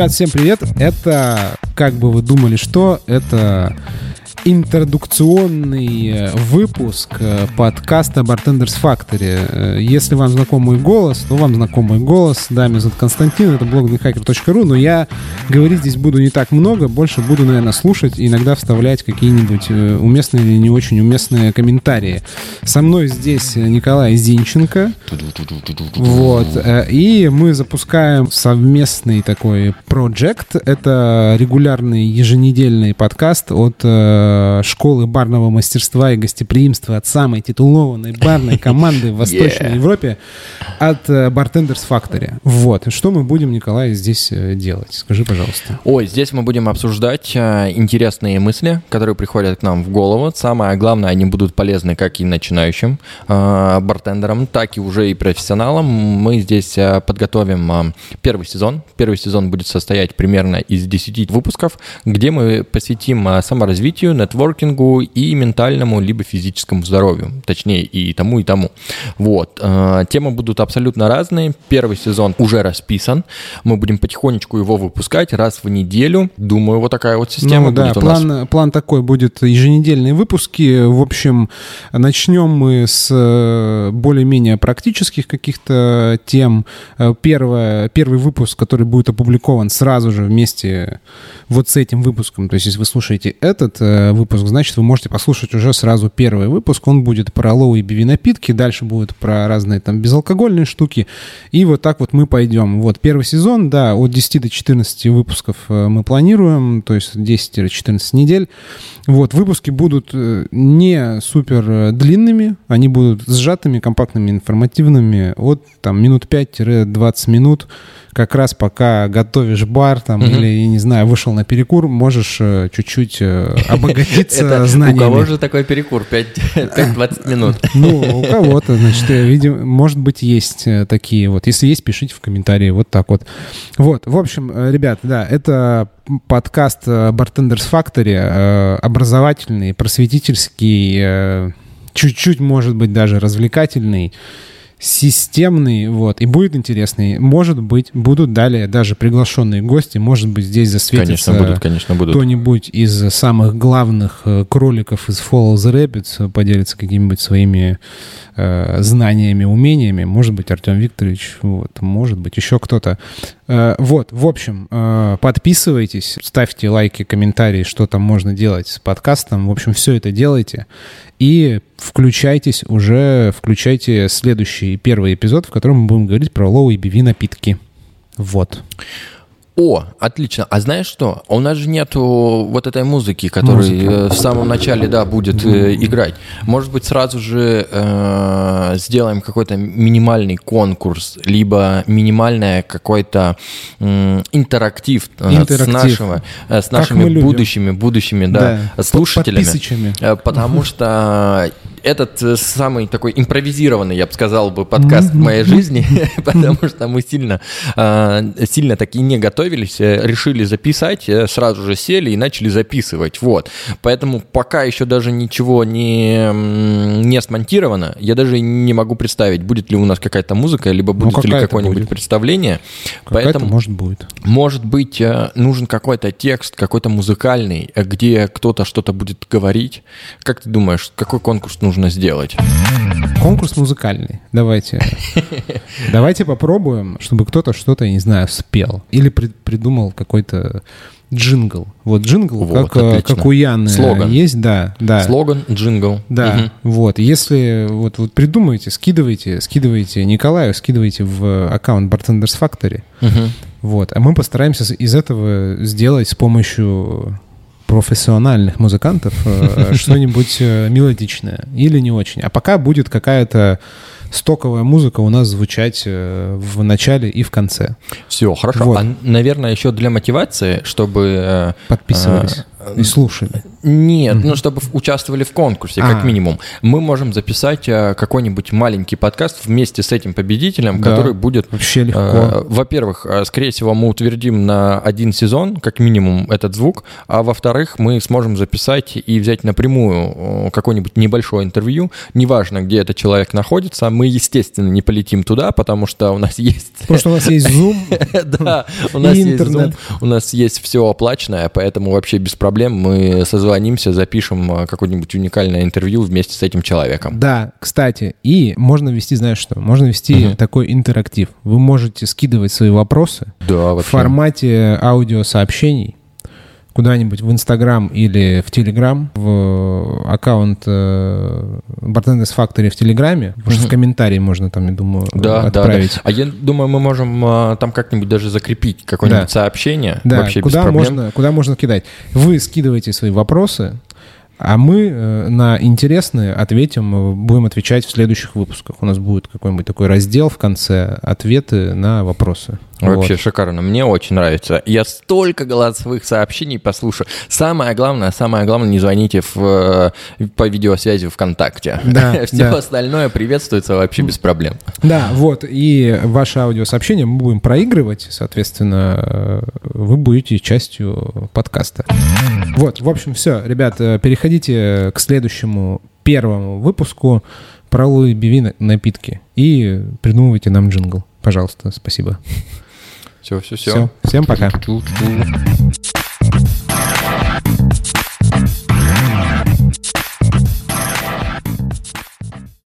Ребят, всем привет. Это, как бы вы думали, что? Это интродукционный выпуск подкаста Bartenders Factory. Если вам знаком мой голос, то вам знаком мой голос. Да, меня зовут Константин, это blog.dehacker.ru, но я говорить здесь буду не так много, больше буду, наверное, слушать и иногда вставлять какие-нибудь уместные или не очень уместные комментарии. Со мной здесь Николай Зинченко. Вот. И мы запускаем совместный такой проект. Это регулярный еженедельный подкаст от школы барного мастерства и гостеприимства, от самой титулованной барной команды в Восточной Европе, от Bartenders Factory. Вот. Что мы будем, Николай, здесь делать? Скажи, пожалуйста. Ой, здесь мы будем обсуждать интересные мысли, которые приходят к нам в голову. Самое главное, они будут полезны как и начинающим бартендерам, так и уже и профессионалам. Мы здесь подготовим первый сезон. Первый сезон будет состоять примерно из 10 выпусков, где мы посвятим саморазвитию, нетворкингу и ментальному либо физическому здоровью, точнее и тому, и тому. Вот. Темы будут абсолютно разные. Первый сезон уже расписан. Мы будем потихонечку его выпускать раз в неделю. Думаю, вот такая вот система будет у нас. План такой будет: еженедельные выпуски. В общем, начнем мы с более-менее практических каких-то тем. Первый выпуск, который будет опубликован сразу же вместе вот с этим выпуском, то есть если вы слушаете этот выпуск, значит, вы можете послушать уже сразу первый выпуск. Он будет про лоу и биви напитки, дальше будет про разные там безалкогольные штуки, и вот так вот мы пойдем. Вот первый сезон, да, от 10 до 14 выпусков мы планируем, то есть 10-14 недель. Вот, выпуски будут не супер длинными, они будут сжатыми, компактными, информативными, от там минут 5-20 минут, как раз пока готовишь бар там, или, я не знаю, вышел на перекур, можешь чуть-чуть обогатиться знаниями. У кого же такой перекур? 5-20 минут. Ну, у кого-то, значит, видимо, может быть, есть такие вот. Если есть, пишите в комментарии, вот так вот. Вот, в общем, ребят, да, это подкаст Bartenders Factory, образовательный, просветительский, чуть-чуть, может быть, даже развлекательный, системный, вот, и будет интересный. Может быть, будут далее даже приглашенные гости, может быть, здесь засветится конечно, будут. Кто-нибудь из самых главных кроликов из Follow the Rabbit, поделится какими-нибудь своими знаниями, умениями, может быть, Артем Викторович, вот, может быть, еще кто-то. Вот, в общем, подписывайтесь, ставьте лайки, комментарии, что там можно делать с подкастом, в общем, все это делайте, и включайте следующий первый эпизод, в котором мы будем говорить про лоу и биви напитки. Вот. О, отлично. А знаешь что? У нас же нету вот этой музыки, которая в самом начале, да, будет играть. Может быть, сразу же сделаем какой-то минимальный конкурс, либо минимальный какой-то интерактив с нашими будущими слушателями. Потому что этот самый такой импровизированный, я бы сказал, подкаст в моей жизни, потому что мы сильно такие не готовились, решили записать, сразу же сели и начали записывать. Вот. Поэтому пока еще даже ничего не смонтировано, я даже не могу представить, будет ли у нас какая-то музыка, либо будет ли какое-нибудь представление. Поэтому, может быть, нужен какой-то текст, какой-то музыкальный, где кто-то что-то будет говорить. Как ты думаешь, какой конкурс нужно сделать? Конкурс музыкальный. Давайте попробуем, чтобы кто-то что-то, я не знаю, спел. Или придумал какой-то джингл. Вот джингл, вот, как у Яны есть, да. Слоган, джингл. Да, вот. Если вот придумаете, скидывайте Николаю, скидывайте в аккаунт Bartenders Factory. Вот. А мы постараемся из этого сделать с помощью профессиональных музыкантов что-нибудь мелодичное или не очень. А пока будет какая-то стоковая музыка у нас звучать в начале и в конце. Все, хорошо. Вот. А, наверное, еще для мотивации, чтобы подписывались. И слушали. Нет, ну чтобы участвовали в конкурсе, как минимум. Мы можем записать какой-нибудь маленький подкаст вместе с этим победителем, который будет... Вообще легко. Во-первых, скорее всего, мы утвердим на один сезон, как минимум, этот звук, а во-вторых, мы сможем записать и взять напрямую какое-нибудь небольшое интервью, неважно, где этот человек находится, мы, естественно, не полетим туда, потому что у нас есть... Потому что у нас есть Zoom и интернет. У нас есть все оплаченное, поэтому вообще без проблем мы созвонимся, запишем какое-нибудь уникальное интервью вместе с этим человеком. Да, кстати, и можно вести, знаешь что, можно вести такой интерактив. Вы можете скидывать свои вопросы в формате аудиосообщений куда-нибудь в Инстаграм или в Телеграм, в аккаунт Bartenders Factory в Телеграме, потому что в комментарии можно там, я думаю, отправить. Да. А я думаю, мы можем там как-нибудь даже закрепить какое-нибудь сообщение, вообще куда без проблем. Куда можно кидать. Вы скидываете свои вопросы, а мы на интересные ответим, будем отвечать в следующих выпусках. У нас будет какой-нибудь такой раздел в конце «Ответы на вопросы». Вообще шикарно. Мне очень нравится. Я столько голосовых сообщений послушаю. Самое главное, не звоните по видеосвязи ВКонтакте. Да, Все остальное приветствуется вообще без проблем. Да, и ваше аудиосообщение мы будем проигрывать, соответственно, вы будете частью подкаста. В общем, все, ребят, переходите к следующему первому выпуску про Луи-Биви напитки и придумывайте нам джингл. Пожалуйста, спасибо. Все. Всем пока.